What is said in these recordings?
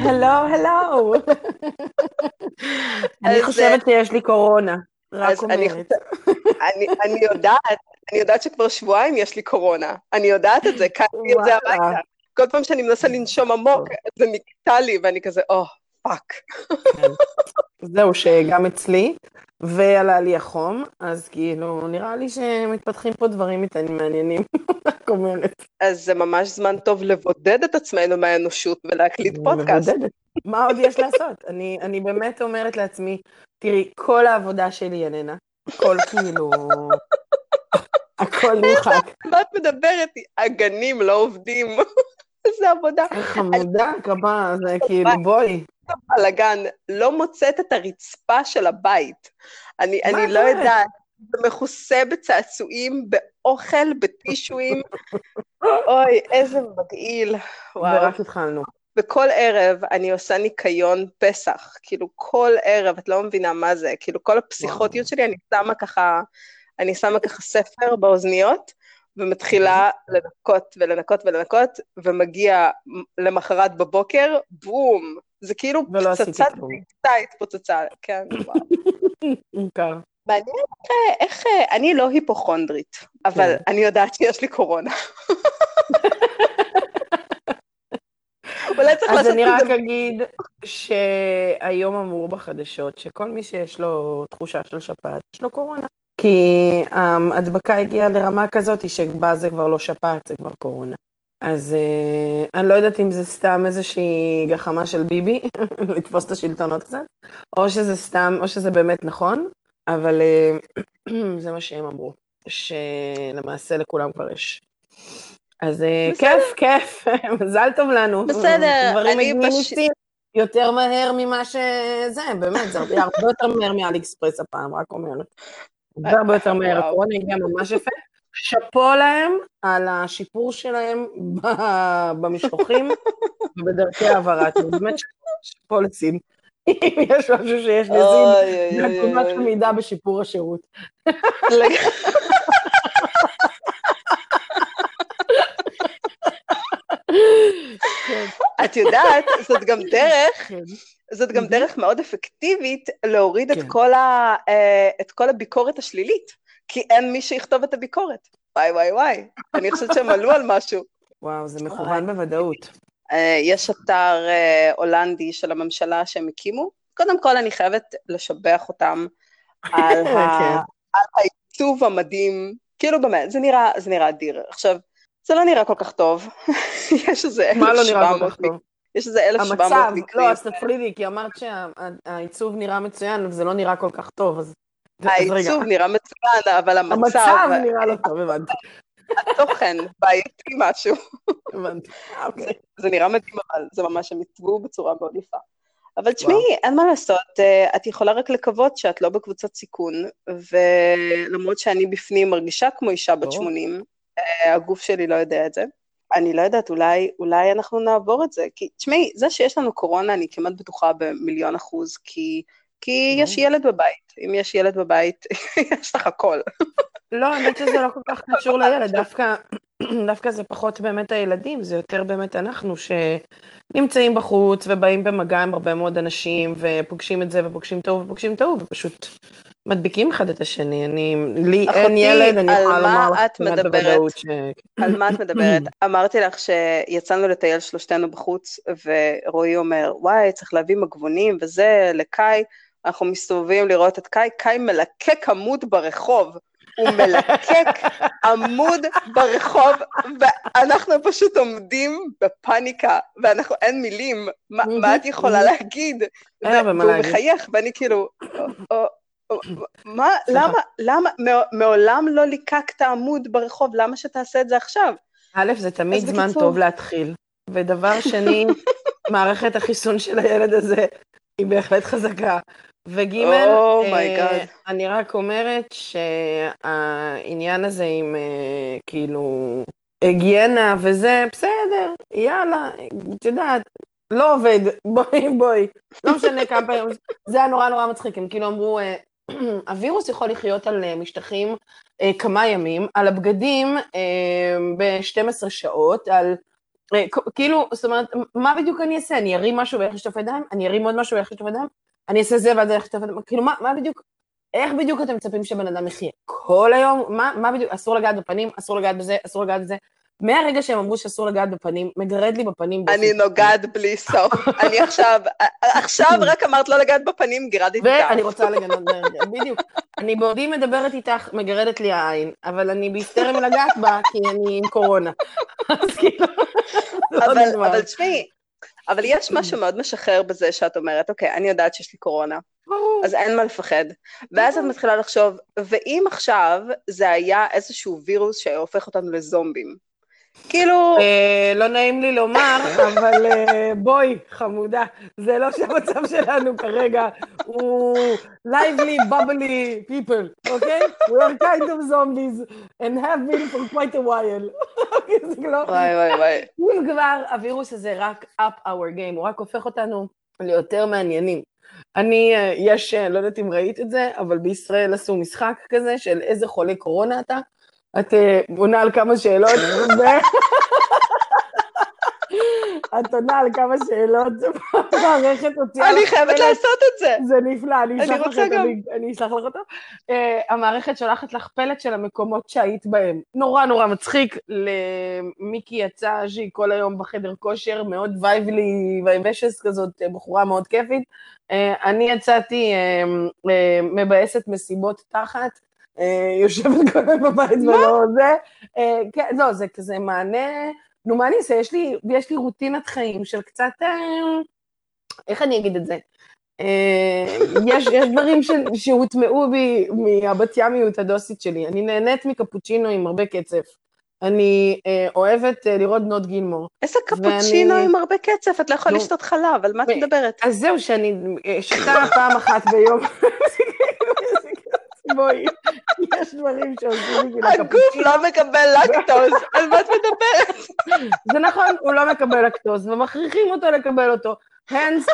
הלו. אני חושבת שיש לי קורונה, רק אומרת. אני יודעת שכבר שבועיים יש לי קורונה, אני יודעת את זה, קלתי את זה הביתה. כל פעם שאני מנסה לנשום עמוק, זה נקטע לי, ואני כזה, פאק. זהו, שגם אצלי, ועלה לי החום, אז כאילו, נראה לי שמתפתחים פה דברים מעניינים, רק אומרת. אז זה ממש זמן טוב לבודד את עצמנו מהאנושות, ולהקליט פודקאסט. מה עוד יש לעשות? אני באמת אומרת לעצמי, תראי, כל העבודה שלי איננה, כל כאילו... הכל נוחק. מה את מדברת? הגנים לא עובדים. זה עבודה. חמודה, כמה, זה כאילו בואי. בלגן, לא מוצאת את הרצפה של הבית. אני לא יודעת, זה מכוסה בצעצועים, באוכל, בטישויים. אוי, איזה מגעיל. ורק התחלנו. וכל ערב אני עושה ניקיון פסח. כאילו כל ערב, את לא מבינה מה זה. כאילו כל הפסיכותיות שלי, אני שמה ככה ספר באוזניות, ומתחילה לנקות, ומגיע למחרת בבוקר, בום, זה כאילו פצצת פצצה התפוצצה, כן, וואו. מעניין איך, אני לא היפוכונדרית, אבל אני יודעת שיש לי קורונה. אז אני רק אגיד שהיום אמור בחדשות, שכל מי שיש לו תחושה של שפעת, יש לו קורונה. כי ההדבקה הגיעה לרמה כזאת שבה זה כבר לא שפעת, זה כבר קורונה. אז אני לא יודעת אם זה סתם איזושהי גחמה של ביבי, לתפוס את השלטונות קצת, או שזה סתם, או שזה באמת נכון, אבל זה מה שהם אמרו, שלמעשה לכולם כבר יש. אז כיף, מזל טוב לנו. בסדר, יותר מהר ממה שזה, באמת, זה הרבה יותר מהר מאליקספרס הפעם, רק אומרת. זה הרבה יותר מהר, הקורונה הגיעה ממש יפה, שפו להם על השיפור שלהם במשלוחים ובדרכי העברת, באמת שפו לסין, אם יש משהו שיש לסין, נקומת מידה בשיפור השירות. את יודעת, זאת גם דרך מאוד אפקטיבית להוריד את כל הביקורת השלילית, כי אין מי שיכתוב את הביקורת. וואי, אני חושבת שהם עלו על משהו. וואו, זה מכוון בוודאות. יש אתר הולנדי של הממשלה שהם הקימו, קודם כל אני חייבת לשבח אותם על העיצוב המדהים, כאילו באמת, זה נראה אדיר. עכשיו, זה לא נראה כל כך טוב, יש איזה 1,700 מקרים. המצב, לא, אז תפרידי, כי אמרת שהעיצוב נראה מצוין, וזה לא נראה כל כך טוב, אז העיצוב נראה מצוין, אבל המצב נראה לא טוב, הבנתי. התוכן, בעייתי משהו. הבנתי, אוקיי. זה נראה מדהים, אבל זה ממש, הם יצבו בצורה מאוד יפה. אבל תשמעי, אין מה לעשות, את יכולה רק לקוות שאת לא בקבוצת סיכון, ולמרות שאני בפנים מרגישה כמו אישה בת 80, הגוף שלי לא יודע את זה, אני לא יודעת, אולי אנחנו נעבור את זה, כי תשמעי, זה שיש לנו קורונה, אני כמעט בטוחה ב1,000,000%, כי יש ילד בבית, אם יש ילד בבית, יש לך הכל. לא, אני חושבת שזה לא כל כך קשור לילד, דווקא זה פחות באמת הילדים, זה יותר באמת אנחנו שנמצאים בחוץ, ובאים במגע עם הרבה מאוד אנשים, ופוגשים את זה, ופוגשים טוב, ופשוט מדביקים אחד את השני, לי אין ילד, אני יכולה לומר לך כמעט בוודאות. על מה את מדברת? אמרתי לך שיצאנו לטייל שלושתנו בחוץ, ורועי אומר, וואי, צריך להביא מגבונים, וזה לקאי, אנחנו מסתובבים לראות את קאי, קאי מלקק עמוד ברחוב, הוא מלקק עמוד ברחוב, ואנחנו פשוט עומדים בפאניקה, ואנחנו אין מילים, מה את יכולה להגיד? והוא מחייך, ואני כאילו, מה, למה, מעולם לא ליקקת עמוד ברחוב, למה שתעשה את זה עכשיו? א', זה תמיד זמן טוב להתחיל, ודבר שני, מערכת החיסון של הילד הזה, היא בהחלט חזקה, וג' אני רק אומרת שהעניין הזה עם כאילו היגיינה וזה, בסדר, יאללה, את יודעת, לא עובד, בואי, לא משנה כמה פעמים, זה היה נורא מצחיק, הם כאילו אמרו, הווירוס יכול לחיות על משטחים כמה ימים, על הבגדים ב-12 שעות, על כאילו, זאת אומרת, מה בדיוק אני אעשה? אני ארים משהו ואיך לשטוף ידיים? אני ארים עוד משהו ואיך לשטוף ידיים? אני אעשה זה ואז איך לשטוף ידיים? כאילו, מה בדיוק, איך בדיוק אתם מצפים שבן אדם יחיה? כל היום, מה בדיוק, אסור לגעת בפנים, אסור לגעת בזה, אסור לגעת בזה. מהרגע שהם אמרו שאסור לגעת בפנים, מגרד לי בפנים. אני נוגעת בלי סוף. אני עכשיו רק אמרת לא לגעת בפנים, גרדתי איתך. ואני רוצה לגנות ברגע, בדיוק. אני בעודי מדברת איתך, מגרדת לי העין, אבל אני בהיסטריה לגעת בה, כי אני עם קורונה. אז כאילו, אבל תשמעי, אבל יש משהו מאוד משחרר בזה שאת אומרת, אוקיי, אני יודעת שיש לי קורונה, אז אין מה לפחד. ואז את מתחילה לחשוב, ואם עכשיו זה היה איזשהו וירוס שהופך אותנו לזומבים, כאילו... לא נעים לי לומר, אבל בואי, חמודה, זה לא שהמצב שלנו כרגע, הוא lively, bubbly people, אוקיי? We are kind of zombies, and have been for quite a while. וואי, וואי, וואי. אם כבר, הווירוס הזה רק up our game, הוא רק הופך אותנו ליותר מעניינים. אני, יש, לא יודעת אם ראית את זה, אבל בישראל עשו משחק כזה, של איזה חולה קורונה אתה, את עונה על כמה שאלות, את עונה על כמה שאלות, אני חייבת לעשות את זה. זה נפלא, אני אשלח לך אותו. המערכת שולחת לך פלט של המקומות שהיית בהם. נורא נורא מצחיק, למיקי יצא שהיא כל היום בחדר כושר, מאוד וייבלי וייבשס כזאת, בחורה מאוד כיפית. אני יצאתי מבאסת מסיבות תחת, יושבת כל היום בבית ולא זה, לא, זה כזה מענה, נו מה אני עושה, יש לי רוטינת חיים של קצת, איך אני אגיד את זה, יש דברים שהוטמעו בי מהבת ימיות הדוסית שלי, אני נהנית מקפוצ'ינו עם הרבה קצף, אני אוהבת לראות נוט גילמור. איזה קפוצ'ינו עם הרבה קצף, את לא יכולה לשתות חלב, על מה את מדברת? אז זהו שאני שתה פעם אחת ביום, בואי, יש דברים שעושים לי לקפוצ'ינו. הגוף לא מקבל לקטוז, אז מה את מדברת? זה נכון, הוא לא מקבל לקטוז, ומכריחים אותו לקבל אותו. הנס,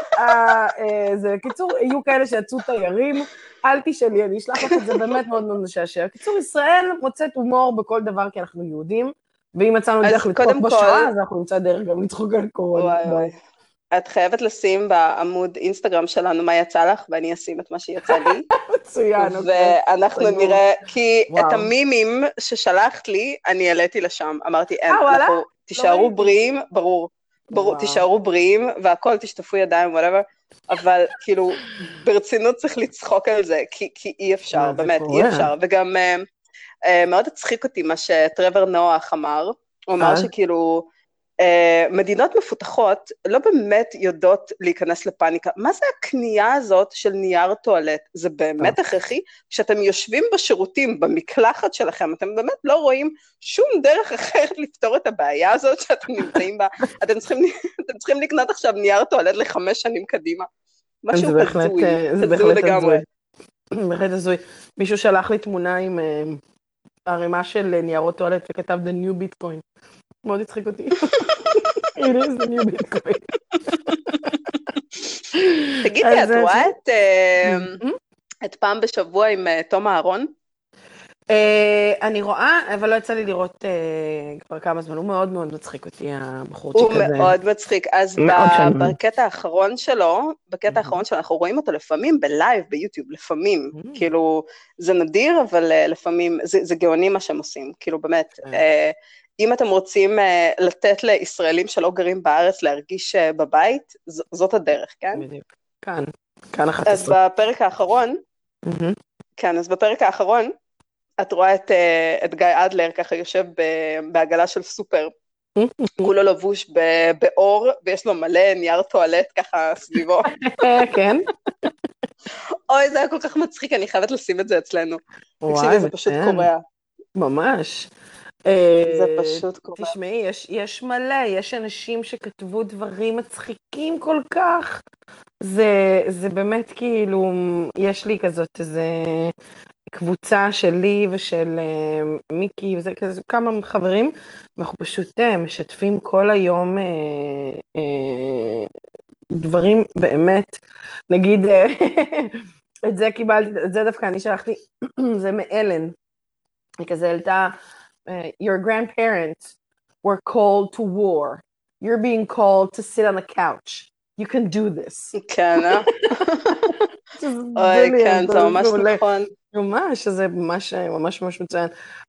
זה קיצור, יהיו כאלה שיצאו תיירים, אל תשאלי, אני אשלח לך את זה באמת מאוד מאוד משעשע. קיצור, ישראל מוצאת הומור בכל דבר, כי אנחנו יהודים, ואם מצאנו דרך לצחוק בשעה, אז אנחנו נמצא דרך גם לצחוק על קורונה. את חייבת לשים בעמוד אינסטגרם שלנו מה יצא לך, ואני אשים את מה שיצא לי. מצוין. ואנחנו נראה, כי את המימים ששלחת לי, אני העליתי לשם. אמרתי, אין, אנחנו תישארו בריאים, ברור. תישארו בריאים, והכל תשטפו ידיים, whatever. אבל כאילו, ברצינות צריך לצחוק על זה, כי אי אפשר, באמת, אי אפשר. וגם מאוד הצחיק אותי מה שטרוור נוח אמר. הוא אמר שכאילו... מדינות מפותחות לא באמת יודעות להיכנס לפאניקה. מה זה הקנייה הזאת של נייר טואלט? זה באמת הכרחי, כשאתם יושבים בשירותים, במקלחת שלכם, אתם באמת לא רואים שום דרך אחרת לפתור את הבעיה הזאת שאתם נמצאים בה. אתם צריכים לקנות עכשיו נייר טואלט ל5 שנים קדימה. משהו חזוי, חזוי לגמרי. בהחלט חזוי. מישהו שלח לי תמונה עם ערימה של ניירות טואלט וכתב The New Bitcoin. מאוד יצחיק אותי. It is the new Bitcoin. תגידי, את רואה את פעם בשבוע עם תום אהרון? אני רואה, אבל לא יצא לי לראות כבר כמה זמן, הוא מאוד מאוד מצחיק אותי, הבחורצ'יק הזה. הוא מאוד מצחיק, אז בקטע האחרון שלו, אנחנו רואים אותו לפעמים בלייב, ביוטיוב, לפעמים, כאילו, זה נדיר, אבל לפעמים, זה גאוני מה שהם עושים, כאילו באמת, אם אתם רוצים לתת לישראלים שלא גרים בארץ להרגיש בבית, זאת הדרך, כן? בדיוק, כאן 11. אז בפרק האחרון, את רואה את גיא אדלר ככה יושב בעגלה של סופר, כולו לבוש באור, ויש לו מלא נייר טואלט ככה סביבו. כן. אוי, זה היה כל כך מצחיק, אני חייבת לשים את זה אצלנו. תקשיבי, זה פשוט קורע. ממש. זה פשוט קורה. תשמעי, יש מלא, יש אנשים שכתבו דברים מצחיקים כל כך, זה באמת כאילו, יש לי כזאת איזה קבוצה שלי ושל מיקי וזה כזה, כמה חברים, ואנחנו פשוט משתפים כל היום דברים באמת, נגיד, את זה קיבלתי, את זה דווקא אני שלחתי, זה מאלן, היא כזה העלתה, your grandparents were called to war you're being called to sit on a couch. You can do this. כן, כן, זה ממש נכון. ממש, זה ממש ממש מצוין.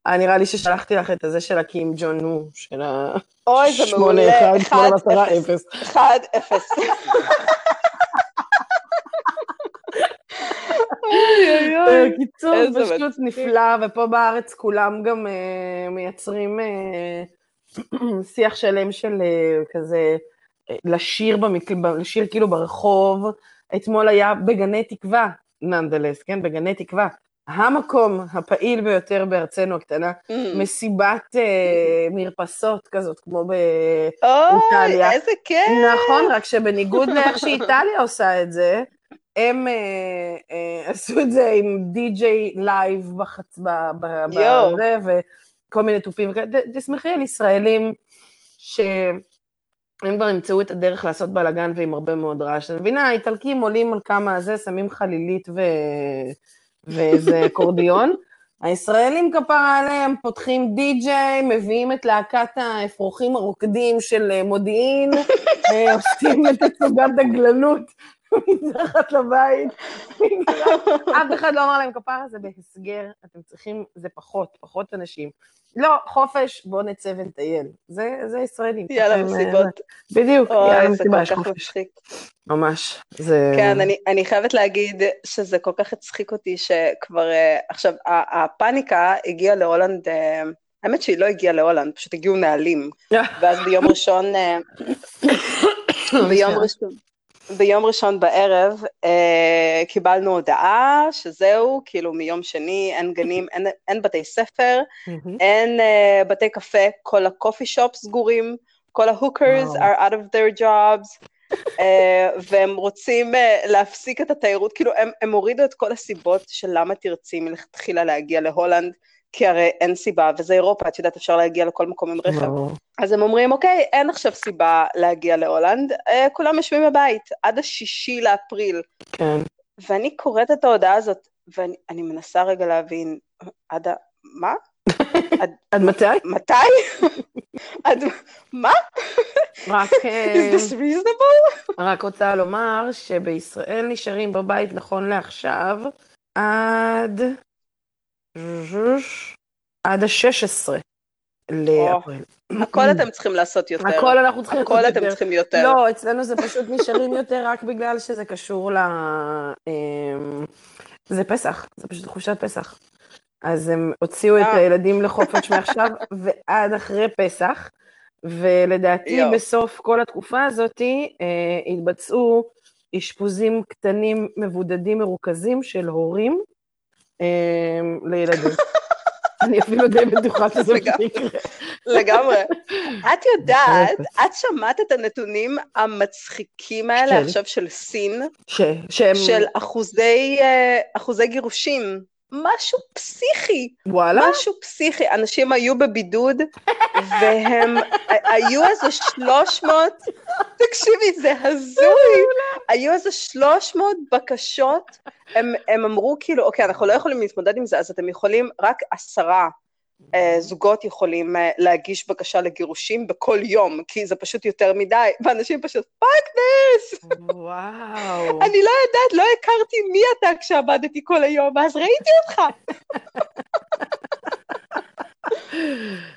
נראה לי ששלחתי לך את הזה של הקים ג'ון נו, של ה... אוי, זה מעולה. 1-0. קיצור, פשוט נפלא, ופה בארץ כולם גם מייצרים שיח שלם של כזה... לשיר כאילו ברחוב. אתמול היה בגני תקווה, ננדלס, כן, בגני תקווה, המקום הפעיל ביותר בארצנו הקטנה, מסיבת מרפסות כזאת, כמו באיטליה. אוי, איזה כיף! נכון, רק שבניגוד לאיך שאיטליה עושה את זה, הם עשו את זה עם די-ג'יי לייב בערב, וכל מיני טופים. תשמחי על ישראלים ש... הם כבר ימצאו את הדרך לעשות בלגן ועם הרבה מאוד רעש. אז בינה, האיטלקים עולים על כמה הזה, שמים חלילית ואיזה קורדיון. הישראלים כפרה עליהם, פותחים די-ג'יי, מביאים את להקת האפרוחים הרוקדים של מודיעין, עושים את הצוגת דגלנות מתחת לבית. אף אחד לא אמר להם, כפרה זה בהסגר, אתם צריכים, זה פחות אנשים. לא, חופש, בוא נצא ונטייל. זה ישראלים. יאללה, מסיבות. בדיוק, יאללה, מסיבה, יש חופש. ממש. כן, אני חייבת להגיד שזה כל כך הצחיק אותי, שכבר, עכשיו, הפאניקה הגיעה להולנד, האמת שהיא לא הגיעה להולנד, פשוט הגיעו נעלים. ואז ביום ראשון בערב קיבלנו הודעה שזהו, כאילו מיום שני אין גנים, אין בתי ספר, אין בתי קפה, כל הקופי שופ סגורים, כל ההוקרס are out of their jobs, והם רוצים להפסיק את התיירות, כאילו הם הורידו את כל הסיבות של למה תרצי מלכתחילה להגיע להולנד, כי הרי אין סיבה, וזה אירופה, את יודעת, אפשר להגיע לכל מקום עם רכב. אז הם אומרים, אוקיי, אין עכשיו סיבה להגיע להולנד, כולם יושבים בבית, עד 6 באפריל. כן. ואני קוראת את ההודעה הזאת, ואני מנסה רגע להבין, מה? עד מתי? מתי? מה? Is this reasonable? רק רוצה לומר, שבישראל נשארים בבית נכון לעכשיו, עד 16 לאפריל. הכל אתם צריכים לעשות יותר. הכל אנחנו צריכים לעשות יותר. הכל אתם צריכים יותר. לא, אצלנו זה פשוט נשארים יותר רק בגלל שזה קשור ל... זה פסח, זה פשוט חופשת פסח. אז הם הוציאו את הילדים לחופש מעכשיו ועד אחרי פסח, ולדעתי בסוף כל התקופה הזאת התבצעו אשפוזים קטנים מבודדים מרוכזים של הורים, לילדים. אני אפילו די בטוחה כזאת נקרא. לגמרי. את יודעת, את שמעת את הנתונים המצחיקים האלה עכשיו של סין, של אחוזי גירושים, משהו פסיכי. וואלה? משהו פסיכי. אנשים היו בבידוד, והם היו איזה 300, תקשיבי, זה הזוי. היו איזה 300 בקשות, הם אמרו כאילו, אוקיי, אנחנו לא יכולים להתמודד עם זה, אז אתם יכולים, רק 10 זוגות יכולים להגיש בקשה לגירושים בכל יום, כי זה פשוט יותר מדי, ואנשים פשוט, פאק דס! וואו. אני לא יודעת, לא הכרתי מי אתה כשעבדתי כל היום, אז ראיתי אותך.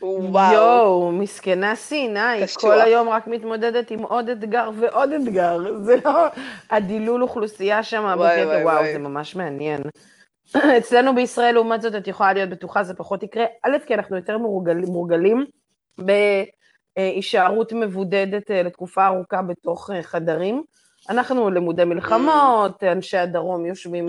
וואו. יואו, מסכנה סיני, כל היום רק מתמודדת עם עוד אתגר ועוד אתגר, זה לא הדילול אוכלוסייה שם, וואו, זה ממש מעניין. אצלנו בישראל, לעומת זאת, את יכולה להיות בטוחה, זה פחות יקרה, א', כי אנחנו יותר מורגלים בהישארות מבודדת לתקופה ארוכה בתוך חדרים, אנחנו למודי מלחמות, אנשי הדרום יושבים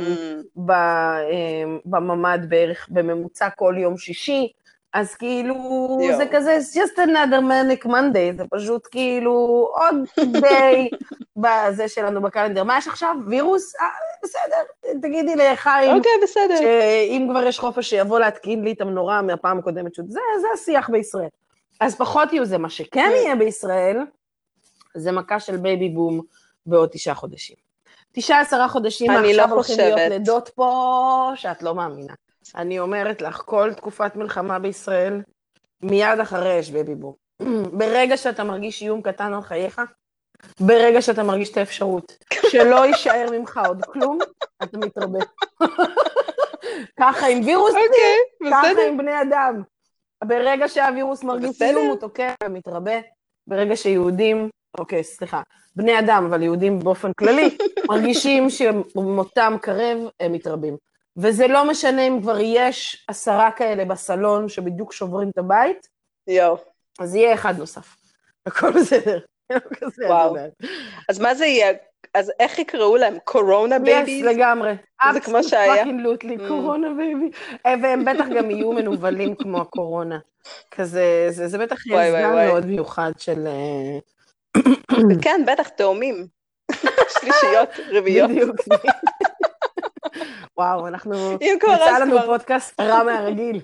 בממד בערך בממוצע כל יום שישי, אז כאילו זה כזה, just another manic Monday, זה פשוט כאילו עוד די בזה שלנו בקלנדר, מה יש עכשיו? וירוס? בסדר, תגידי לחיים. אוקיי, בסדר. שאם כבר יש חופש שיבוא להתקין לי את המנורה מהפעם הקודמת, זה השיח בישראל. אז פחות יהיו זה, מה שכן יהיה בישראל, זה מכה של בייבי בום בעוד 9 חודשים. 9-10 חודשים עכשיו הולכים להיות לידות פה, שאת לא מאמינה. אני אומרת לך, כל תקופת מלחמה בישראל, מיד אחרי יש בייבי בום. ברגע שאתה מרגיש איום קטן על חייך, ברגע שאתה מרגיש את האפשרות, שלא יישאר ממך עוד כלום, אתה מתרבה. ככה עם וירוסים, ככה עם בני אדם. ברגע שהווירוס מרגיש איום, הוא תוקע ומתרבה. ברגע שיהודים, אוקיי, סליחה, בני אדם, אבל יהודים באופן כללי, מרגישים שמותם קרב, הם מתרבים. וזה לא משנה אם כבר יש 10 כאלה בסלון שבדיוק שוברים את הבית, אז יהיה אחד נוסף. הכל בסדר. וואו. אז מה זה יהיה? אז איך יקראו להם? קורונה בייביז? לגמרי. זה כמו שהיה. קורונה בייבי. והם בטח גם יהיו מנובלים כמו הקורונה. כזה, זה בטח יזם מאוד מיוחד של... כן, בטח תאומים. שלישיות, רביעיות. בדיוק. וואו, אנחנו... נצא לנו פודקאסט רע מהרגיל.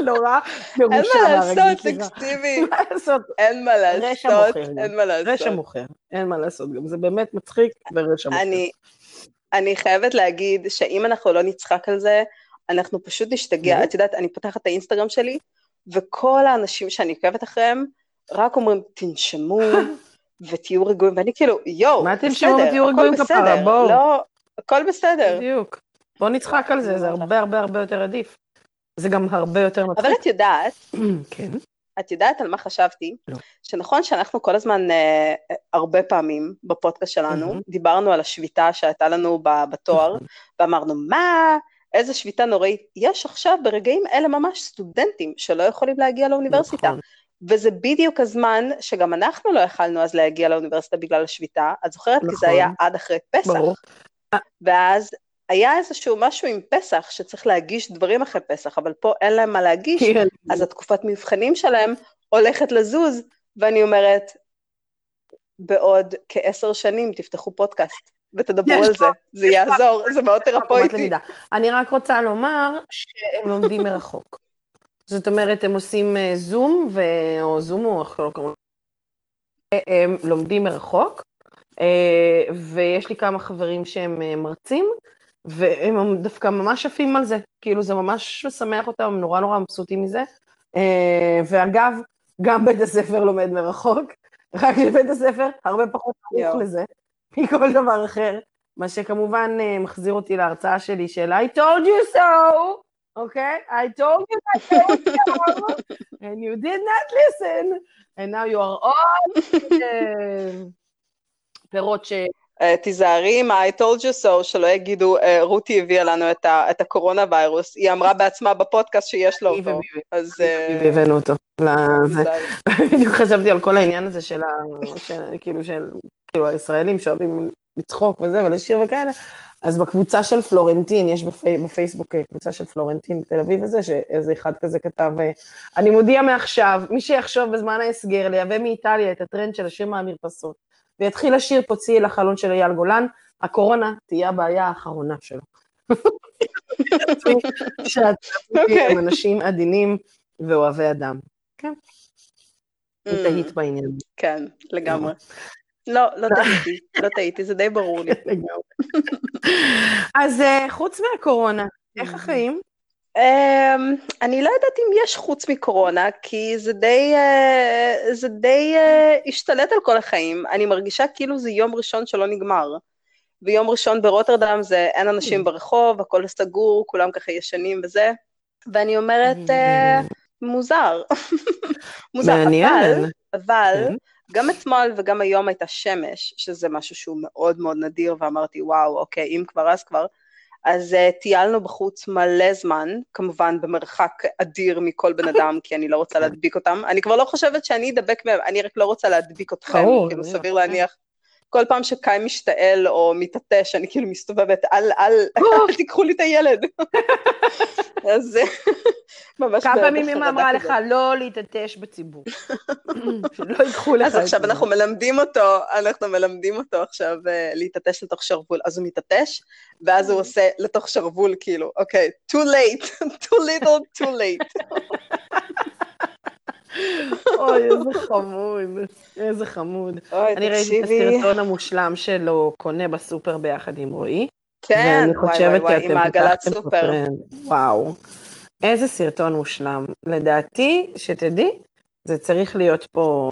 לא רע, מרושע מהרגיל. אין מה לעשות, תקשיבי. אין מה לעשות. רשע מוכר. אין מה לעשות, גם זה באמת מצחיק ורשע מוכר. אני חייבת להגיד שאם אנחנו לא נצחק על זה, אנחנו פשוט נשתגע. את יודעת, אני פותחת את האינסטגרם שלי, וכל האנשים שאני עוקבת אחריהם, רק אומרים, תנשמו ותהיו רגועים, ואני כאילו, יו, בסדר, הכל בסדר. לא... הכל בסדר. בדיוק. בוא נצחק על זה, זה הרבה הרבה הרבה יותר עדיף. זה גם הרבה יותר מצחיק. אבל את יודעת, כן. את יודעת על מה חשבתי? לא. שנכון שאנחנו כל הזמן, הרבה פעמים בפודקאסט שלנו, דיברנו על השביתה שהייתה לנו בתואר, ואמרנו, מה? איזה שביתה נוראית? יש עכשיו ברגעים אלה ממש סטודנטים שלא יכולים להגיע לאוניברסיטה. וזה בדיוק הזמן שגם אנחנו לא יכלנו אז להגיע לאוניברסיטה בגלל השביתה. את זוכרת? כי זה היה עד אחרי פסח. ברור. ואז היה איזשהו משהו עם פסח, שצריך להגיש דברים אחרי פסח, אבל פה אין להם מה להגיש, אז התקופת מבחנים שלהם הולכת לזוז, ואני אומרת, בעוד כ10 שנים תפתחו פודקאסט, ותדברו על זה, זה יעזור, זה מאוד תרפויטי. אני רק רוצה לומר, שהם לומדים מרחוק. זאת אומרת, הם עושים זום, או זום או אחר, הם לומדים מרחוק, ויש לי כמה חברים שהם מרצים, והם דווקא ממש עפים על זה, כאילו זה ממש שמח אותם, הם נורא נורא מבסוטים מזה, ואגב, גם בית הספר לומד מרחוק, רק לבית הספר הרבה פחות חשוב לזה, מכל דבר אחר, מה שכמובן מחזיר אותי להרצאה שלי של I told you so, okay? I told you I told you, and you did not listen, and now you are all... פירות ש... תיזהרי עם I told you so, שלא יגידו, רותי הביאה לנו את הקורונה ויירוס, היא אמרה בעצמה בפודקאסט שיש לו אותו. היא והבאנו אותו. בדיוק חשבתי על כל העניין הזה של הישראלים שאוהבים לצחוק וזה ולשיר וכאלה, אז בקבוצה של פלורנטין, יש בפייסבוק קבוצה של פלורנטין בתל אביב וזה, שאיזה אחד כזה כתב, אני מודיע מעכשיו, מי שיחשוב בזמן ההסגר, לייבא מאיטליה את הטרנד של השיר מהמרפסות, ויתחיל לשיר פוציאי לחלון של אייל גולן, הקורונה תהיה הבעיה האחרונה שלו. הם אנשים עדינים ואוהבי אדם. כן. תהית בעניין. כן, לגמרי. לא תהיתי, זה די ברור לי. אז חוץ מהקורונה, איך החיים? אני לא יודעת אם יש חוץ מקורונה, כי זה די השתלט על כל החיים. אני מרגישה כאילו זה יום ראשון שלא נגמר. ויום ראשון ברוטרדם זה אין אנשים ברחוב, הכל סגור, כולם ככה ישנים וזה. ואני אומרת, מוזר. מוזר, אבל גם אתמול וגם היום הייתה שמש, שזה משהו שהוא מאוד מאוד נדיר, ואמרתי, וואו, אוקיי, אם כבר אז כבר. אז טיילנו בחוץ מלא זמן, כמובן במרחק אדיר מכל בן אדם, כי אני לא רוצה להדביק אותם. אני כבר לא חושבת שאני אדבק מהם, אני רק לא רוצה להדביק אתכם, כאילו סביר להניח. כל פעם שקאי משתעל או מתעטש, אני כאילו מסתובבת, אל תיקחו לי את הילד. אז ממש... כמה פעמים אמא אמרה לך, לא להתעטש בציבור. שלא ייקחו לך. אז עכשיו אנחנו מלמדים אותו, עכשיו להתעטש לתוך שרבול, אז הוא מתעטש, ואז הוא עושה לתוך שרבול, כאילו, אוקיי, too late, too little, too late. אוי, איזה חמוד, איזה חמוד. אני ראיתי את הסרטון המושלם שלו קונה בסופר ביחד עם רועי. כן, וואי, עם העגלת סופר. וואו, איזה סרטון מושלם. לדעתי, שתדעי, זה צריך להיות פה,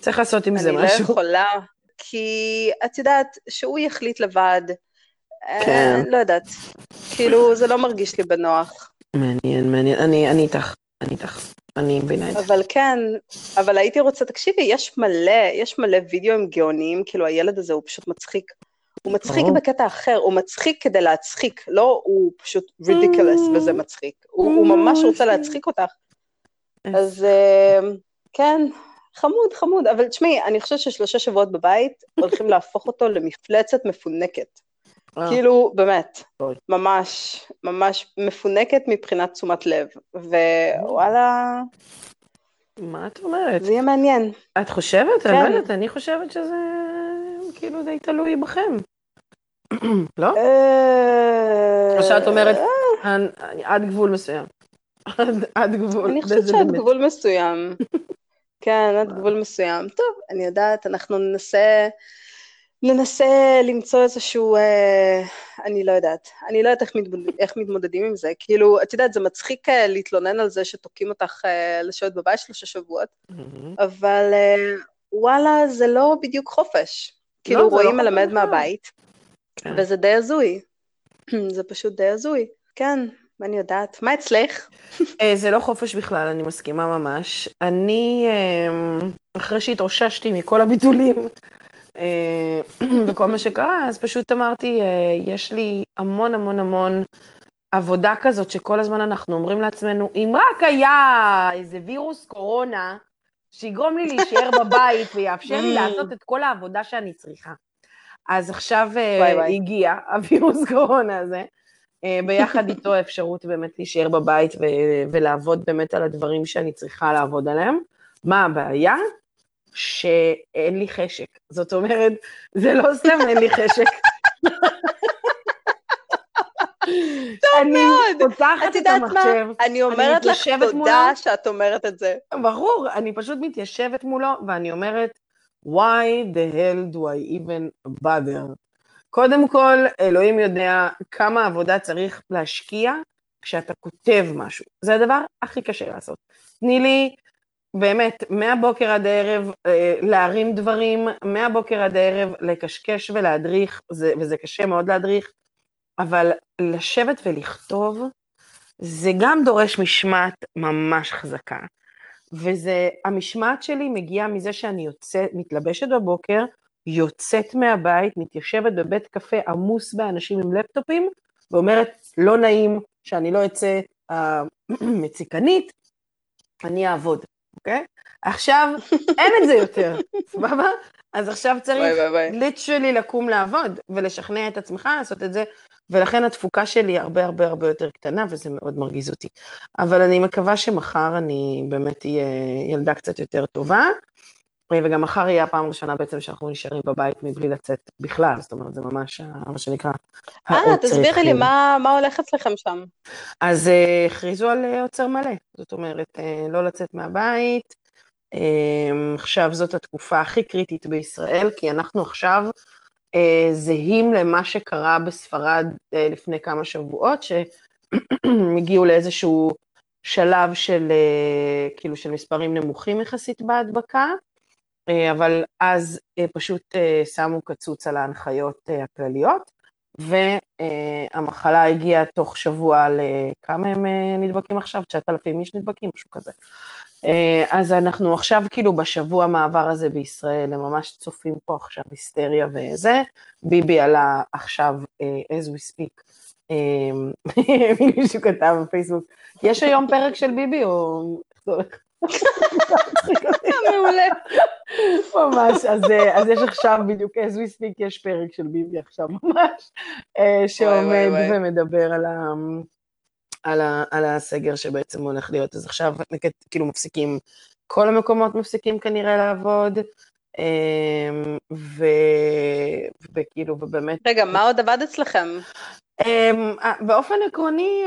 צריך לעשות עם זה משהו. אני לא יכולה, כי את יודעת שהוא יחליט לבד, לא יודעת, כאילו זה לא מרגיש לי בנוח. מעניין, אני איתך. אני מבינה את זה. אבל כן, אבל הייתי רוצה, תקשיבי, יש מלא וידאוים גאוניים, כאילו הילד הזה הוא פשוט מצחיק. הוא מצחיק בקטע אחר, הוא מצחיק כדי להצחיק, לא הוא פשוט רידיקלס וזה מצחיק. הוא ממש רוצה להצחיק אותך. אז כן, חמוד, אבל תשמעי, אני חושבת ש3 שבועות בבית הולכים להפוך אותו למפלצת מפונקת. כאילו, באמת, ממש מפונקת מבחינת תשומת לב, ווואלה, מה את אומרת? זה יהיה מעניין. את חושבת? אני חושבת שזה כאילו די תלוי בכם, לא? או שאת אומרת, עד גבול מסוים. אני חושבת שעד גבול מסוים. כן, עד גבול מסוים. טוב, אני יודעת, אנחנו ננסה למצוא איזשהו, אני לא יודעת איך מתמודדים עם זה, כאילו, את יודעת, זה מצחיק להתלונן על זה שתוקים אותך לשבת בבית 3 שבועות, אבל וואלה, זה לא בדיוק חופש, כאילו רואים מלמד מהבית, וזה די הזוי, זה פשוט די הזוי, כן, אני יודעת, מה אצלך? זה לא חופש בכלל, אני מסכימה ממש, אני, אחרי שהתרוששתי מכל הביטולים, וכל מה שקרה, אז פשוט אמרתי, יש לי המון עבודה כזאת, שכל הזמן אנחנו אומרים לעצמנו, אם רק היה איזה וירוס קורונה, שיגרום לי להישאר בבית, ויאפשר לי לעשות את כל העבודה שאני צריכה. אז עכשיו הגיע הווירוס קורונה הזה, ביחד איתו אפשרות באמת להישאר בבית, ולעבוד באמת על הדברים שאני צריכה לעבוד עליהם. מה הבעיה? שאין לי חשק, זאת אומרת, זה לא סתם אין לי חשק. טוב מאוד, את יודעת מה? אני אומרת לך תודה שאת אומרת את זה. ברור, אני פשוט מתיישבת מולו, ואני אומרת, why the hell do I even bother? קודם כל, אלוהים יודע כמה עבודה צריך להשקיע כשאתה כותב משהו. זה הדבר הכי קשה לעשות. תני לי, באמת, מהבוקר עד הערב להרים דברים, מהבוקר עד הערב לקשקש ולהדריך, וזה קשה מאוד להדריך, אבל לשבת ולכתוב, זה גם דורש משמעת ממש חזקה, וזה, המשמעת שלי מגיעה מזה שאני מתלבשת בבוקר, יוצאת מהבית, מתיישבת בבית קפה עמוס באנשים עם לפטופים, ואומרת, לא נעים שאני לא אצא מציקנית, אני אעבוד. אוקיי? עכשיו אין את זה יותר, סבבה? אז עכשיו צריך ליטרלי לקום לעבוד, ולשכנע את עצמך לעשות את זה, ולכן התפוקה שלי הרבה יותר קטנה, וזה מאוד מרגיז אותי. אבל אני מקווה שמחר אני באמת אהיה ילדה קצת יותר טובה, וגם מחר יהיה הפעם ראשונה בעצם שאנחנו נשארים בבית מבלי לצאת בכלל, זאת אומרת, זה ממש מה שנקרא. תסבירי לי מה הולך אצלכם שם. אז הכריזו על עוצר מלא, זאת אומרת, לא לצאת מהבית, עכשיו זאת התקופה הכי קריטית בישראל, כי אנחנו עכשיו זהים למה שקרה בספרד לפני כמה שבועות, שהגיעו לאיזשהו שלב של, כאילו, של מספרים נמוכים יחסית בהדבקה, אבל אז פשוט שמו קצוץ על ההנחיות הכלליות, והמחלה הגיעה תוך שבוע לכמה הם נדבקים עכשיו, 9,000 איש נדבקים, משהו כזה. אז אנחנו עכשיו כאילו בשבוע המעבר הזה בישראל, הם ממש צופים פה עכשיו היסטריה וזה, ביבי עלה עכשיו as we speak, מישהו כתב בפייסבוק, יש היום פרק של ביבי או איך זה הולך? מעולה. ממש, אז יש עכשיו בדיוק, as we speak, יש פרק של ביבי עכשיו ממש, שעומד ומדבר על הסגר שבעצם הולך להיות, אז עכשיו כאילו מפסיקים, כל המקומות מפסיקים כנראה לעבוד, וכאילו, ובאמת... רגע, מה עוד עבד אצלכם? באופן עקרוני,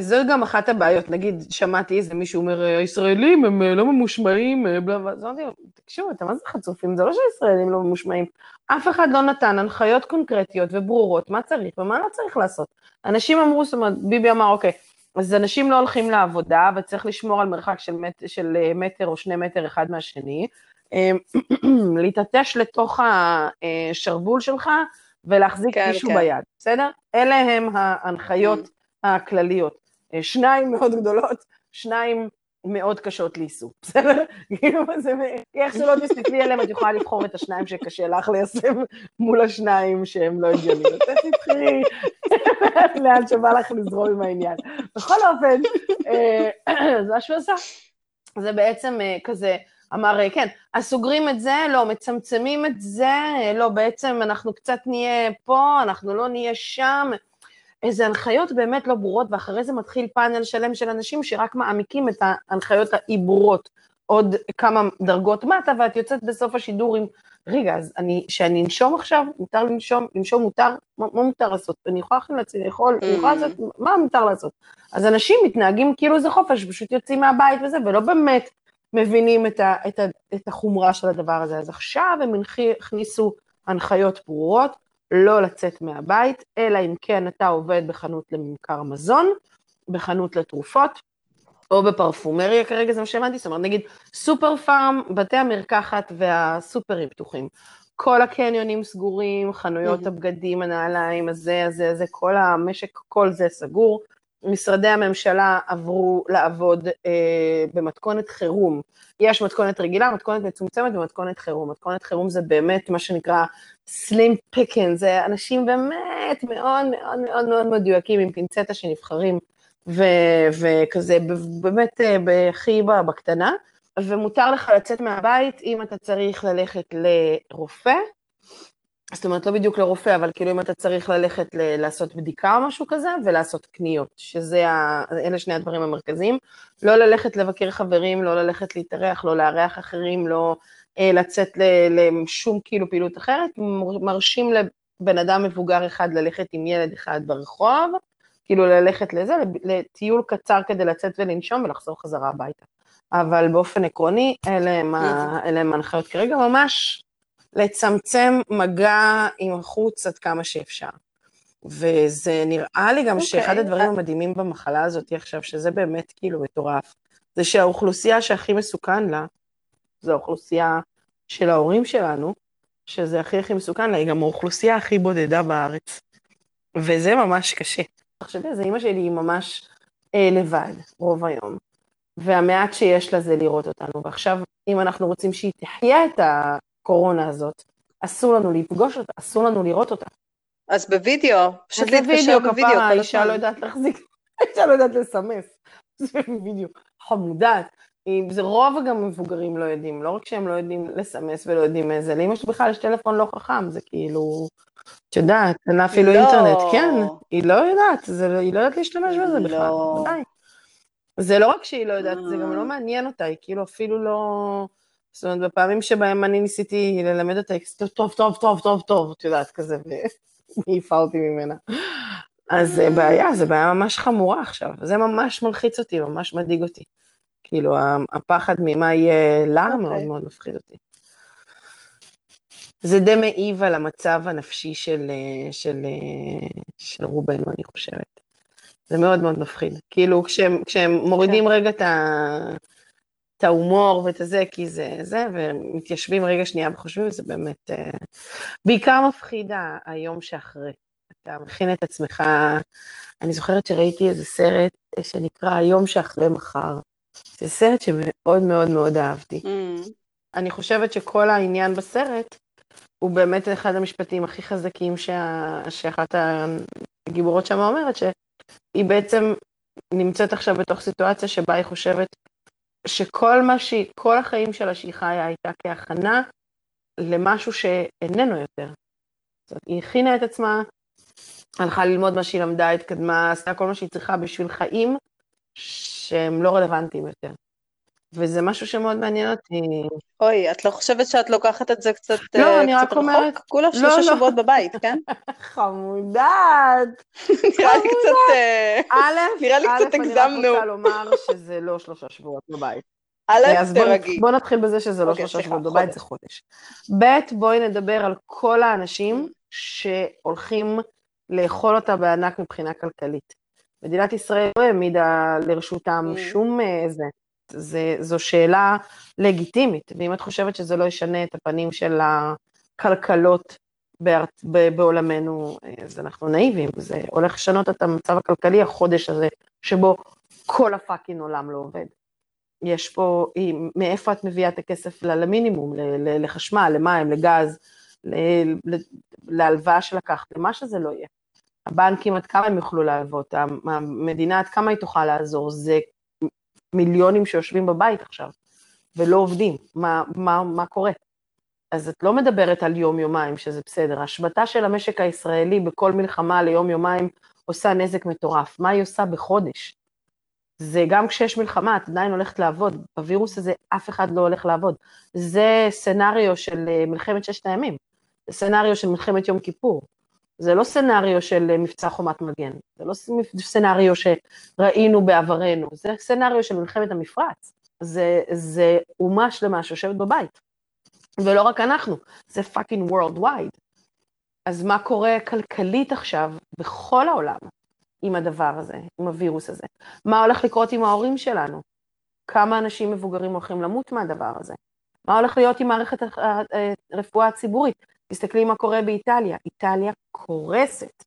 זו גם אחת הבעיות, נגיד, שמעתי איזה מישהו אומר, הישראלים הם לא ממושמעים, תקשיבו, אתה מה זה חצופים? זה לא שהישראלים לא ממושמעים, אף אחד לא נתן הנחיות קונקרטיות וברורות, מה צריך ומה לא צריך לעשות. אנשים אמרו, ביבי אמר, אוקיי, אז אנשים לא הולכים לעבודה, וצריך לשמור על מרחק של מטר או 2 מטר אחד מהשני, להתעטש לתוך השרבול שלך, ולהחזיק מישהו ביד, בסדר? אלה הם ההנחיות הכלליות. 2 מאוד גדולות, 2 מאוד קשות ליישום, בסדר? איך שלא תסתכלי עליהם, את יכולה לבחור את 2 שקשה לך ליישם מול 2 שהם לא הגיוניים. תבחרי לאן שבא לך לזרום עם העניין. בכל אופן, זה מה שהוא עשה. זה בעצם כזה, אמר, כן, אז סוגרים את זה, לא, מצמצמים את זה, לא, בעצם אנחנו קצת נהיה פה, אנחנו לא נהיה שם, איזה הנחיות באמת לא ברורות, ואחרי זה מתחיל פאנל שלם של אנשים שרק מעמיקים את ההנחיות העיבורות, עוד כמה דרגות מטה, ואת יוצאת בסוף השידור עם, רגע, אז שאני נשום עכשיו, מותר לנשום, לנשום מותר, מה מותר לעשות? אני יכולה להציל, אני יכולה לעשות, מה מותר לעשות? אז אנשים מתנהגים כאילו זה חופש, פשוט יוצאים מהבית וזה, ולא באמת מבינים את החומרה של הדבר הזה. אז עכשיו הם הכניסו הנחיות ברורות, לא לצאת מהבית, אלא אם כן אתה עובד בחנות לממכר מזון, בחנות לתרופות, או בפרפומריה, כרגע זה מה שמעתי, זאת אומרת, נגיד סופר פארם, בתי המרקחת והסופרים פתוחים, כל הקניונים סגורים, חנויות הבגדים, הנעליים, הזה, כל המשק, כל זה סגור, משרדי הממשלה עברו לעבוד במתכונת חירום, יש מתכונת רגילה, מתכונת מצומצמת ומתכונת חירום, מתכונת חירום זה באמת מה שנקרא slim picking, זה אנשים באמת מאוד מאוד מאוד מאוד מדויקים עם פינצטה שנבחרים, וכזה באמת בחיבה בקטנה, ומותר לך לצאת מהבית אם אתה צריך ללכת לרופא, זאת אומרת, לא בדיוק לרופא, אבל כאילו אם אתה צריך ללכת לעשות בדיקה או משהו כזה, ולעשות קניות, שזה, אלה שני הדברים המרכזיים, לא ללכת לבקר חברים, לא ללכת להתארח, לא לארח אחרים, לא לצאת לשום כאילו פעילות אחרת, מרשים לבן אדם מבוגר אחד ללכת עם ילד אחד ברחוב, כאילו ללכת לזה, לטיול קצר כדי לצאת ולנשום ולחזור חזרה הביתה. אבל באופן עקרוני, אלה הם ההנחיות כרגע ממש, לצמצם מגע עם חוץ עד כמה שאפשר. וזה נראה לי גם שאחד הדברים המדהימים במחלה הזאת עכשיו, שזה באמת כאילו מטורף, זה שהאוכלוסייה שהכי מסוכן לה, זו האוכלוסייה של ההורים שלנו, שזה הכי מסוכן לה, היא גם האוכלוסייה הכי בודדה בארץ. וזה ממש קשה. תחשבי, אז אמא שלי היא ממש לבד רוב היום. והמעט שיש לה זה לראות אותנו. ועכשיו, אם אנחנו רוצים שהיא תחיה את הקורונה הזאת, אסור לנו להיפגוש אותה, אסור לנו לראות אותה. אז בווידאו, פשוט להתקשר בווידאו. האישה לא יודעת להחזיק, האישה לא יודעת לסמס. זה בווידאו, חמודת. זה רוב גם מבוגרים לא יודעים, לא רק שהם לא יודעים לסמס ולא יודעים איזה, לאמא שבכלל יש טלפון לא חכם, זה כאילו, את יודעת, אין אפילו אינטרנט, כן, היא לא יודעת, היא לא יודעת להשתמש בזה בכלל, ודאי. זה לא רק שהיא לא יודעת, זה גם לא מעניין אותה, היא כאילו אפילו לא... זאת אומרת, בפעמים שבהם אני ניסיתי ללמד אותה, טוב, את יודעת, כזה, והעיפה אותי ממנה. אז זה בעיה ממש חמורה עכשיו, זה ממש מלחיץ אותי, ממש מדאיג אותי. כאילו, הפחד ממה יהיה לה מאוד מאוד מפחיד אותי. זה די מעיב על המצב הנפשי של רובנו, אני חושבת. זה מאוד מאוד מפחיד. כאילו, כשהם מורידים רגע את ההומור ואת הזה, כי זה, ומתיישבים רגע שנייה וחושבים, זה באמת, בעיקר מפחיד היום שאחרי. אתה מכין את עצמך, אני זוכרת שראיתי איזה סרט שנקרא היום שאחרי מחר. זה סרט שמאוד מאוד מאוד אהבתי. אני חושבת שכל העניין בסרט, הוא באמת אחד המשפטים הכי חזקים, שאחת הגיבורות שם אומרת, שהיא בעצם נמצאת עכשיו בתוך סיטואציה שבה היא חושבת, שכל החיים שלה שהיא חיה הייתה כהכנה למשהו שאיננו יותר. זאת אומרת, היא הכינה את עצמה, הלכה ללמוד מה שהיא למדה, התקדמה, עשתה כל מה שהיא צריכה בשביל חיים שהם לא רלוונטיים יותר. וזה משהו שמאוד מעניין אותי. אוי, את לא חושבת שאת לוקחת את זה קצת רחוק? לא, אני רק אומרת. כולה 3 שבועות בבית, כן? חמודת. נראה לי קצת הגזמנו. אני רק רוצה לומר שזה לא 3 שבועות בבית. אז בואו נתחיל בזה שזה לא 3 שבועות בבית, זה חודש. בואי נדבר על כל האנשים שהולכים לאכול אותה בענק מבחינה כלכלית. מדינת ישראל לא העמידה לרשותם שום איזה. זו שאלה לגיטימית, ואם את חושבת שזה לא ישנה את הפנים של הכלכלות בעולמנו, אז אנחנו נאיבים, זה הולך לשנות את המצב הכלכלי החודש הזה, שבו כל הפאקינג עולם לא עובד. יש פה, מאיפה את מביאה את הכסף למינימום, לחשמל, למים, לגז, להלוואה שלקחת, למה שזה לא יהיה. הבנקים עד כמה הם יוכלו להלוות, המדינה עד כמה היא תוכל לעזור, זה מיליונים שיושבים בבית עכשיו, ולא עובדים, מה קורה? אז את לא מדברת על יום-יומיים, שזה בסדר, השבתה של המשק הישראלי בכל מלחמה ליום-יומיים, עושה נזק מטורף, מה היא עושה בחודש? זה גם כשיש מלחמה, את עדיין הולכת לעבוד, בווירוס הזה אף אחד לא הולך לעבוד, זה סנריו של מלחמת ששת הימים, זה סנריו של מלחמת יום כיפור, זה לא סנריו של מבצע חומת מגן, זה לא סנריו שראינו בעברנו, זה סנריו של מלחמת המפרץ, זה אומה שלמה שיושבת בבית, ולא רק אנחנו, זה fucking worldwide, אז מה קורה כלכלית עכשיו בכל העולם, עם הדבר הזה, עם הווירוס הזה, מה הולך לקרות עם ההורים שלנו, כמה אנשים מבוגרים הולכים למות מהדבר הזה, מה הולך להיות עם מערכת הרפואה הציבורית, תסתכלי מה קורה באיטליה, איטליה קורסת,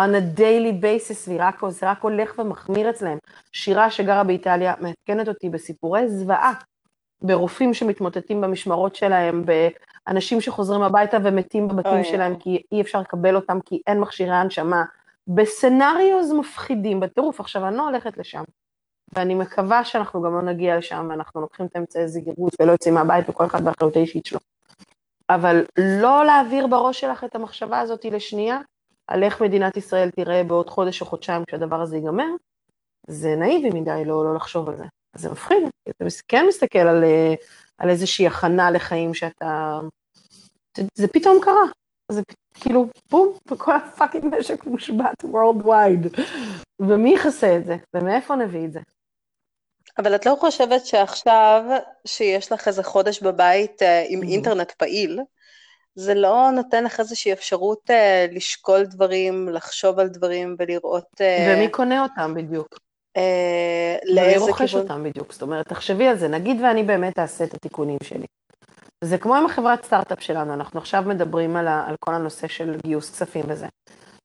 on a daily basis, זה רק הולך ומחמיר אצלהם, שירה שגרה באיטליה, מעדכנת אותי בסיפורי זוועה, ברופאים שמתמוטטים במשמרות שלהם, באנשים שחוזרים הביתה ומתים בבתים שלהם, כי אי אפשר לקבל אותם, כי אין מכשירי הנשמה, בסנריוז מפחידים, בטירוף, עכשיו אני לא הולכת לשם, ואני מקווה שאנחנו גם לא נגיע לשם, ואנחנו לוקחים את האמצעי זהירות, ולא יוצאים מהבית, וכל אחד באחריות האישית שלו. אבל לא להעביר בראש שלך את המחשבה הזאת לשנייה, על איך מדינת ישראל תראה בעוד חודש או חודשיים כשהדבר הזה ייגמר, זה נאיבי מדי לא לחשוב על זה. אז זה מפחיד, אתה כן מסתכל על איזושהי הכנה לחיים שאתה... זה פתאום קרה, זה כאילו בום, וכל הפאקינג משק מושבת worldwide. ומי יכסה את זה? ומאיפה נביא את זה? אבל את לא חושבת שעכשיו שיש לך איזה חודש בבית עם אינטרנט פעיל, זה לא נותן לך איזושהי אפשרות לשקול דברים, לחשוב על דברים ולראות... ומי קונה אותם בדיוק? לאיזה כיוון? ומי רוכש אותם בדיוק? זאת אומרת, תחשבי על זה, נגיד ואני באמת אעשה את התיקונים שלי. זה כמו עם החברת סטארט-אפ שלנו, אנחנו עכשיו מדברים על כל הנושא של גיוס כספים וזה.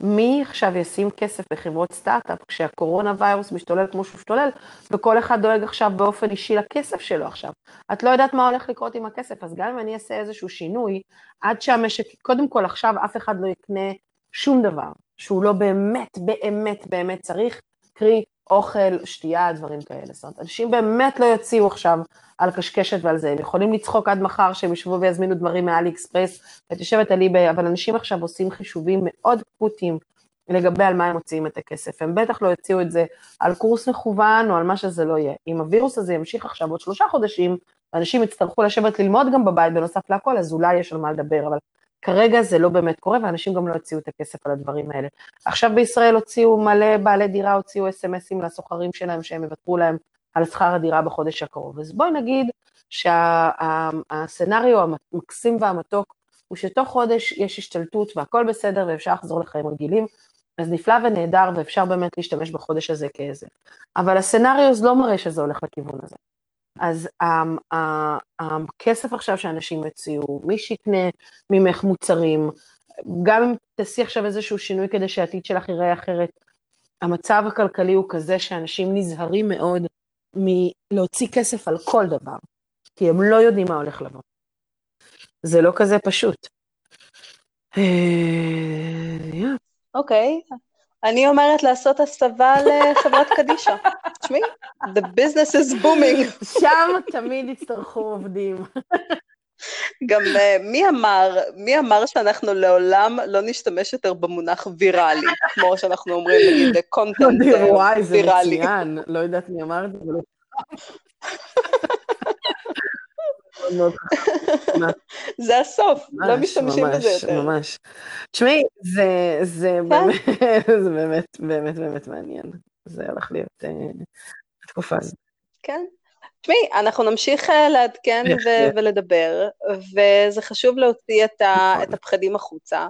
מי עכשיו ישים כסף בחברות סטארט-אפ, כשהקורונה ויירוס משתולל כמו שהוא משתולל, וכל אחד דואג עכשיו באופן אישי לכסף שלו עכשיו. את לא יודעת מה הולך לקרות עם הכסף, אז גם אם אני אעשה איזשהו שינוי, עד שהמשק, קודם כל עכשיו אף אחד לא יקנה שום דבר, שהוא לא באמת, באמת, באמת צריך, קרי אוכל, שתייה, דברים כאלה. זאת אומרת, אנשים באמת לא יוציאו עכשיו על קשקשת ועל זה, הם יכולים לצחוק עד מחר שהם ישבו ויזמינו דברים מאלי אקספרס, ואת יושבת על איביי, אבל אנשים עכשיו עושים חישובים מאוד פשוטים לגבי על מה הם מוציאים את הכסף, הם בטח לא יוציאו את זה על קורס מכוון או על מה שזה לא יהיה. אם הווירוס הזה ימשיך עכשיו עוד 3 חודשים, אנשים יצטרכו לשבת ללמוד גם בבית בנוסף להכל, אז אולי יש על מה לדבר, אבל כרגע זה לא באמת קורה, ואנשים גם לא הוציאו את הכסף על הדברים האלה. עכשיו בישראל הוציאו מלא בעלי דירה, הוציאו SMSים לסוחרים שלהם, שהם יוותרו להם על שכר הדירה בחודש הקרוב. אז בואי נגיד שהסנריו המקסים והמתוק, הוא שתוך חודש יש השתלטות והכל בסדר, ואפשר לחזור לחיים רגילים, אז נפלא ונהדר, ואפשר באמת להשתמש בחודש הזה כאיזה. אבל הסנריו לא מראה שזה הולך לכיוון הזה. אז הכסף עכשיו שאנשים הציעו, מי שיקנה ממך מוצרים, גם אם תעשי עכשיו איזשהו שינוי כדי שהעתיד שלך יראה אחרת, המצב הכלכלי הוא כזה שאנשים נזהרים מאוד מלהוציא כסף על כל דבר, כי הם לא יודעים מה הולך לבוא. זה לא כזה פשוט. אוקיי. אני אומרת לעשות הסבה לחברת קדישה. תשמעי, the business is booming. שם תמיד יצטרכו עובדים. גם מי אמר שאנחנו לעולם לא נשתמש יותר במונח ויראלי, כמו שאנחנו אומרים, נגיד, קונטנט ויראלי. וואי, זה מצוין, לא יודעת מי אמרת, אבל... זה הסוף, לא משתמשים בזה יותר. ממש, תשמעי, זה באמת, באמת, באמת מעניין. זה הולך להיות התקופה הזאת. כן. תשמעי, אנחנו נמשיך לעדכן ולדבר, וזה חשוב להוציא את הפחדים החוצה,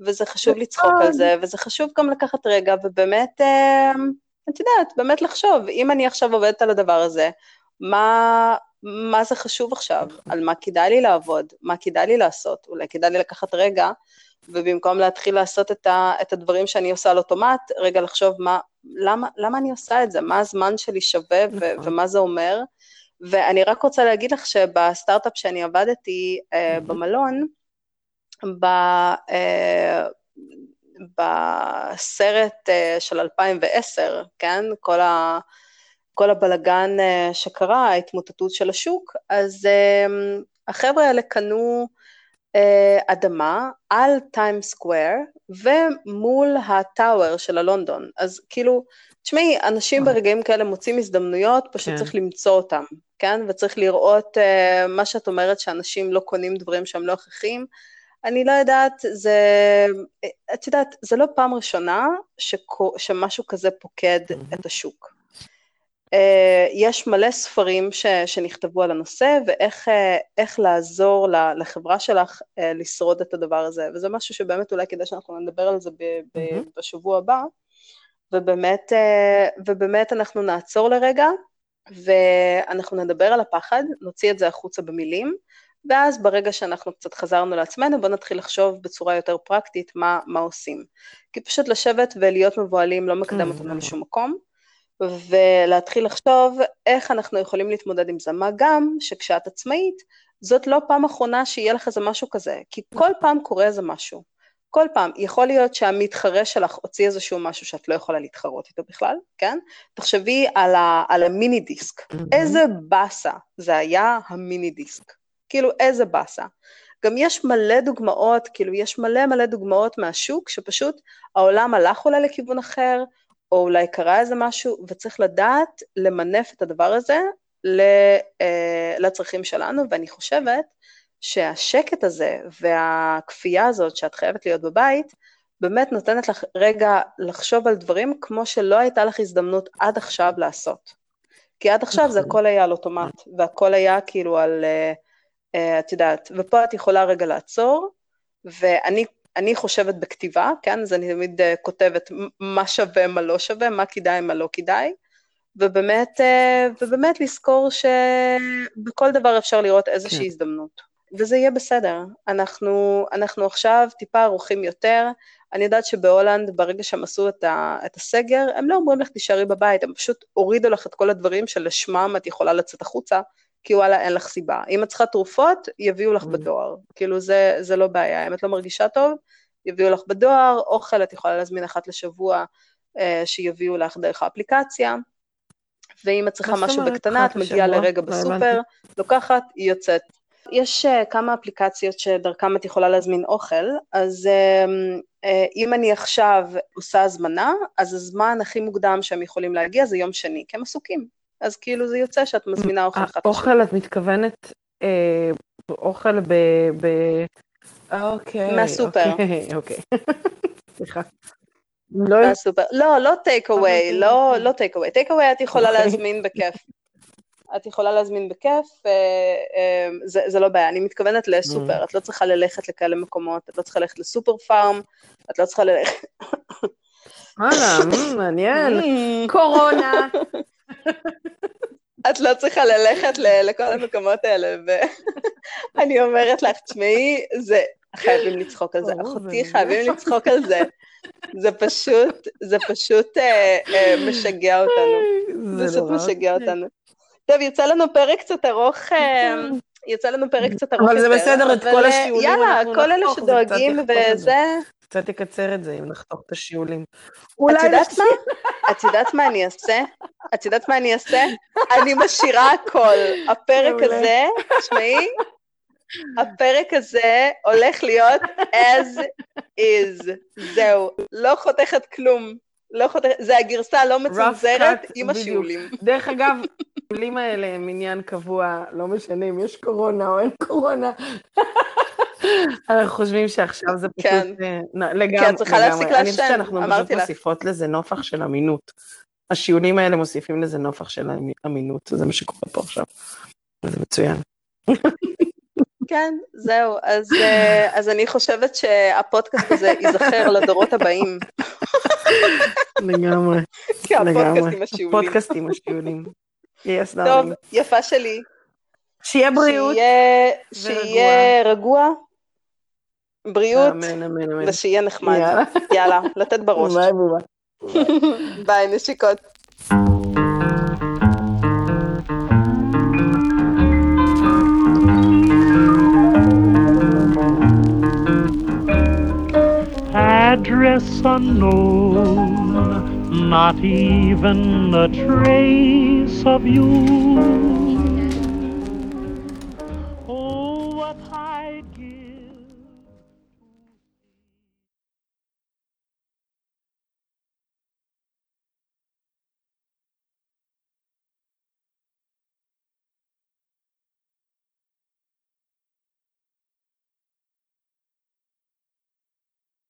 וזה חשוב לצחוק על זה, וזה חשוב גם לקחת רגע, ובאמת את יודעת, באמת לחשוב, אם אני עכשיו עובדת על הדבר הזה, מה זה חשוב עכשיו? על מה כדאי לי לעבוד? מה כדאי לי לעשות? אולי כדאי לי לקחת רגע, ובמקום להתחיל לעשות את הדברים שאני עושה על אוטומט, רגע לחשוב למה אני עושה את זה? מה הזמן שלי שווה ומה זה אומר? ואני רק רוצה להגיד לך שבסטארט-אפ שאני עבדתי במלון, בסרט של 2010, כן? כל הבלגן שקרה, ההתמוטטות של השוק, אז החבר'ה האלה קנו אדמה על טיים סקוואר, ומול הטאוור של הלונדון, אז כאילו, תשמעי, אנשים ברגעים כאלה מוצאים הזדמנויות, פשוט צריך למצוא אותם, כן? וצריך לראות מה שאת אומרת, שאנשים לא קונים דברים שהם לא הכרחיים, אני לא יודעת, את יודעת, זה לא פעם ראשונה שמשהו כזה פוקד את השוק. יש מלא ספרים שנכתבו על הנושא, ואיך לעזור לחברה שלך לשרוד את הדבר הזה, וזה משהו שבאמת אולי כדאי שאנחנו נדבר על זה בשבוע הבא, ובאמת אנחנו נעצור לרגע, ואנחנו נדבר על הפחד, נוציא את זה החוצה במילים, ואז ברגע שאנחנו קצת חזרנו לעצמנו, בוא נתחיל לחשוב בצורה יותר פרקטית מה עושים. כי פשוט לשבת ולהיות מבועלים לא מקדם אותנו לשום מקום, ולהתחיל לחשוב איך אנחנו יכולים להתמודד עם זה, מה גם שכשאת עצמאית, זאת לא פעם אחרונה שיהיה לך איזה משהו כזה, כי כל פעם קורה איזה משהו, כל פעם, יכול להיות שהמתחרה שלך הוציא איזשהו משהו שאת לא יכולה להתחרות איתו בכלל, כן? תחשבי על המיני דיסק, איזה בסה זה היה המיני דיסק, כאילו איזה בסה. גם יש מלא דוגמאות, כאילו יש מלא דוגמאות מהשוק, שפשוט העולם הלך אולי לכיוון אחר, או אולי קרה איזה משהו, וצריך לדעת למנף את הדבר הזה לצרכים שלנו, ואני חושבת שהשקט הזה והכפייה הזאת שאת חייבת להיות בבית, באמת נותנת לך רגע לחשוב על דברים כמו שלא הייתה לך הזדמנות עד עכשיו לעשות. כי עד עכשיו זה הכל היה על אוטומט, והכל היה כאילו על, את יודעת, ופה את יכולה רגע לעצור, ואני חושבת בכתיבה, כן? אז אני תמיד כותבת מה שווה, מה לא שווה, מה כדאי, מה לא כדאי, ובאמת לזכור שבכל דבר אפשר לראות איזושהי הזדמנות. וזה יהיה בסדר. אנחנו עכשיו טיפה ארוכים יותר. אני יודעת שבהולנד, ברגע שהם עשו את הסגר, הם לא אומרים לך תישארי בבית, הם פשוט הורידו לך את כל הדברים שלשמם את יכולה לצאת החוצה, כי וואלה אין לך סיבה. אם את צריכה תרופות, יביאו לך בדואר. כאילו זה לא בעיה. אם את לא מרגישה טוב, יביאו לך בדואר, אוכל, את יכולה להזמין אחת לשבוע, שיביאו לך דרך האפליקציה. ואם את צריכה משהו בקטנה, את מגיעה לרגע בסופר, לוקחת, היא יוצאת. יש כמה אפליקציות שדרכם את יכולה להזמין אוכל, אז אם אני עכשיו עושה הזמנה, אז הזמן הכי מוקדם שהם יכולים להגיע זה יום שני, כי הם עסוקים. אז כאילו זה יוצא שאת מזמינה אוכל אחת. אוכל, את מתכוונת אוכל מהסופר. אוקיי, סליחה. לא טייק אווי, לא טייק אווי, טייק אווי את יכולה להזמין בכיף, את יכולה להזמין בכיף, זה לא בעיה, אני מתכוונת לסופר, את לא צריכה ללכת לכאלה מקומות, את לא צריכה ללכת לסופר פארם, את לא צריכה ללכת, מעניין, קורונה, את לא צריכה ללכת לכל המקומות האלה, ואני אומרת לך, תשמעי, חייבים לצחוק על זה, אחותי חייבים לצחוק על זה, זה פשוט משגע אותנו, זה פשוט משגע אותנו. טוב, יצא לנו פרק קצת ארוך, אבל זה בסדר, את כל השיעולים. יאללה, כל אלה שדואגים וזה. קצת תקצר את זה, אם נחתוך את השיעולים. את יודעת מה? את יודעת מה אני אעשה? אני משאירה הכל. הפרק הזה, תשמעי, הפרק הזה הולך להיות as is. זהו, לא חותכת כלום. זה הגרסה לא מצנזרת עם השיעולים. דרך אגב, השיעולים האלה הם עניין קבוע, לא משנה אם יש קורונה או אין קורונה. אנחנו חושבים שעכשיו זה פשוט לגמרי. כן, צריכה להפסיק לעשן. אני חושבת שאנחנו פשוט מוסיפות לזה נופח של אמינות. השיעולים האלה מוסיפים לזה נופח של אמינות, זה מה שקורה פה עכשיו. זה מצוין. כן, זהו. אז אני חושבת שהפודקאסט הזה ייזכר לדורות הבאים. לגמרי. כי הפודקאסטים השיעולים. הפודקאסטים השיעולים. טוב, יפה שלי. שיהיה בריאות. שיהיה רגוע. בריאות. אמן, אמן, אמן. ושיהיה נחמד. יאללה, לתת בראש. ביי, ביי. ביי, נשיקות. Address unknown, not even a trace of you.